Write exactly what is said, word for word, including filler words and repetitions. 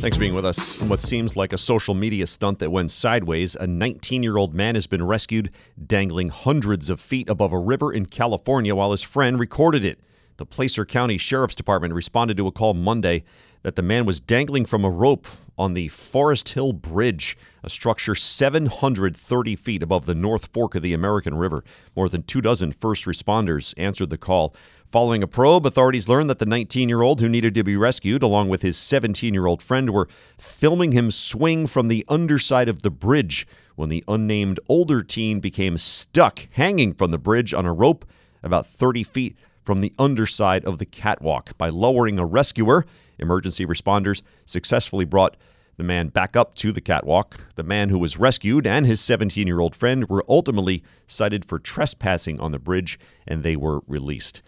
Thanks for being with us. In what seems like a social media stunt that went sideways, a nineteen-year-old man has been rescued dangling hundreds of feet above a river in California while his friend recorded it. The Placer County Sheriff's Department responded to a call Monday that the man was dangling from a rope on the Forest Hill Bridge, a structure seven hundred thirty feet above the North Fork of the American River. More than two dozen first responders answered the call. Following a probe, authorities learned that the nineteen-year-old who needed to be rescued, along with his seventeen-year-old friend, were filming him swing from the underside of the bridge when the unnamed older teen became stuck hanging from the bridge on a rope about thirty feet from the underside of the catwalk. By lowering a rescuer, emergency responders successfully brought the man back up to the catwalk. The man who was rescued and his seventeen-year-old friend were ultimately cited for trespassing on the bridge, and they were released.